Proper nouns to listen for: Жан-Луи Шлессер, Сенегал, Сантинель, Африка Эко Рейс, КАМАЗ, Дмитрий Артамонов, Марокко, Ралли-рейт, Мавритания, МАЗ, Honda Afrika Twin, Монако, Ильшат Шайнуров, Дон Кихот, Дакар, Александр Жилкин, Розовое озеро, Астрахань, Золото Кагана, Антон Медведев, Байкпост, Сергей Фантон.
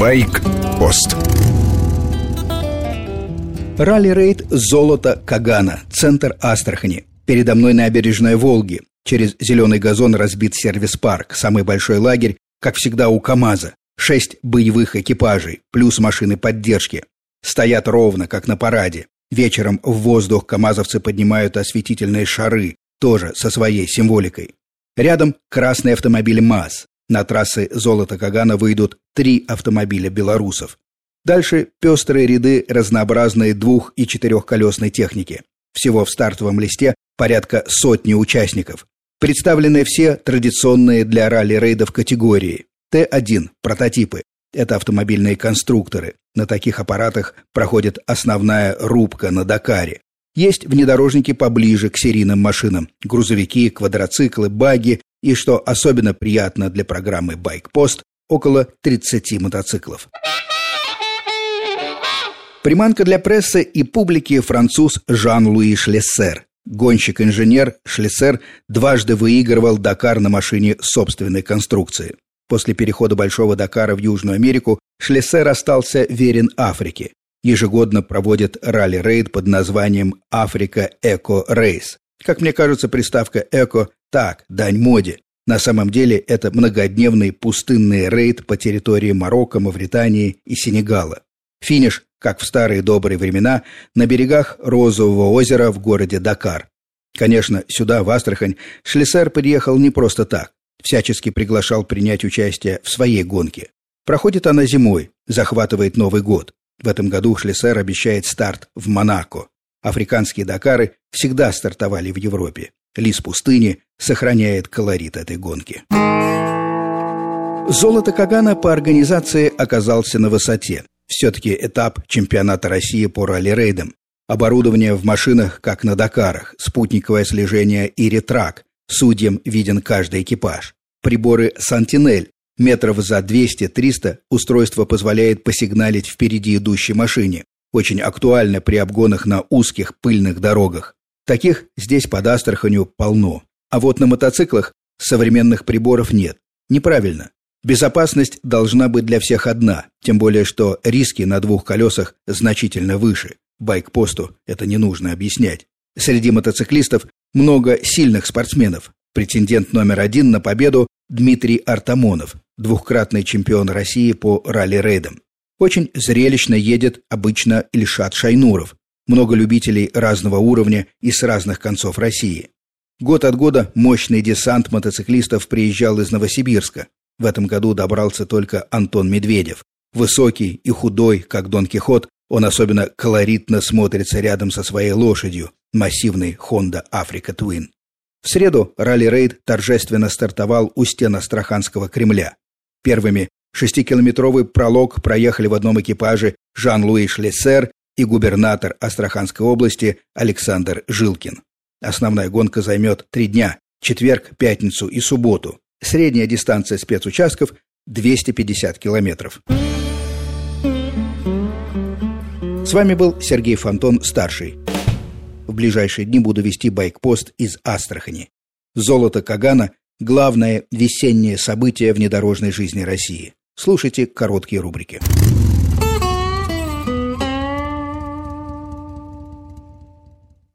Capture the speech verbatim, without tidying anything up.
Байкпост. Ралли-рейт «Золото Кагана», центр Астрахани. Передо мной набережная Волги. Через зеленый газон разбит сервис-парк, самый большой лагерь, как всегда у КАМАЗа. Шесть боевых экипажей, плюс машины поддержки. Стоят ровно, как на параде. Вечером в воздух камазовцы поднимают осветительные шары, тоже со своей символикой. Рядом красный автомобиль МАЗ. На трассы «Золото Кагана» выйдут три автомобиля белорусов. Дальше пестрые ряды разнообразной двух- и четырехколесной техники. Всего в стартовом листе порядка сотни участников. Представлены все традиционные для ралли-рейдов категории. Т1 – прототипы. Это автомобильные конструкторы. На таких аппаратах проходит основная рубка на Дакаре. Есть внедорожники поближе к серийным машинам. Грузовики, квадроциклы, баги. И, что особенно приятно для программы «Байкпост», около тридцати мотоциклов. Приманка для прессы и публики — француз Жан-Луи Шлессер. Гонщик-инженер Шлессер дважды выигрывал «Дакар» на машине собственной конструкции. После перехода Большого Дакара в Южную Америку Шлессер остался верен Африке. Ежегодно проводит ралли-рейд под названием «Африка Эко Рейс». Как мне кажется, приставка «эко» – так, дань моде. На самом деле это многодневный пустынный рейд по территории Марокко, Мавритании и Сенегала. Финиш, как в старые добрые времена, на берегах Розового озера в городе Дакар. Конечно, сюда, в Астрахань, Шлессер приехал не просто так. Всячески приглашал принять участие в своей гонке. Проходит она зимой, захватывает Новый год. В этом году Шлессер обещает старт в Монако. Африканские Дакары всегда стартовали в Европе. Лис пустыни сохраняет колорит этой гонки. «Золото Кагана» по организации оказался на высоте. Все-таки этап чемпионата России по ралли-рейдам. Оборудование в машинах, как на Дакарах, спутниковое слежение и ретрак. Судьям виден каждый экипаж. Приборы «Сантинель». Метров за двести-триста устройство позволяет посигналить впереди идущей машине. Очень актуально при обгонах на узких пыльных дорогах. Таких здесь под Астраханью полно. А вот на мотоциклах современных приборов нет. Неправильно. Безопасность должна быть для всех одна, тем более что риски на двух колесах значительно выше. Байкпосту это не нужно объяснять. Среди мотоциклистов много сильных спортсменов. Претендент номер один на победу Дмитрий Артамонов, двухкратный чемпион России по ралли-рейдам. Очень зрелищно едет обычно Ильшат Шайнуров. Много любителей разного уровня и с разных концов России. Год от года мощный десант мотоциклистов приезжал из Новосибирска. В этом году добрался только Антон Медведев. Высокий и худой, как Дон Кихот, он особенно колоритно смотрится рядом со своей лошадью, массивной Honda Afrika Twin. В среду ралли-рейд торжественно стартовал у стен Астраханского Кремля. Первыми шестикилометровый пролог проехали в одном экипаже Жан-Луи Шлессер и губернатор Астраханской области Александр Жилкин. Основная гонка займет три дня – четверг, пятницу и субботу. Средняя дистанция спецучастков – двести пятьдесят километров. С вами был Сергей Фантон, старший. В ближайшие дни буду вести «Байкпост» из Астрахани. «Золото Кагана» – главное весеннее событие внедорожной жизни России. Слушайте короткие рубрики.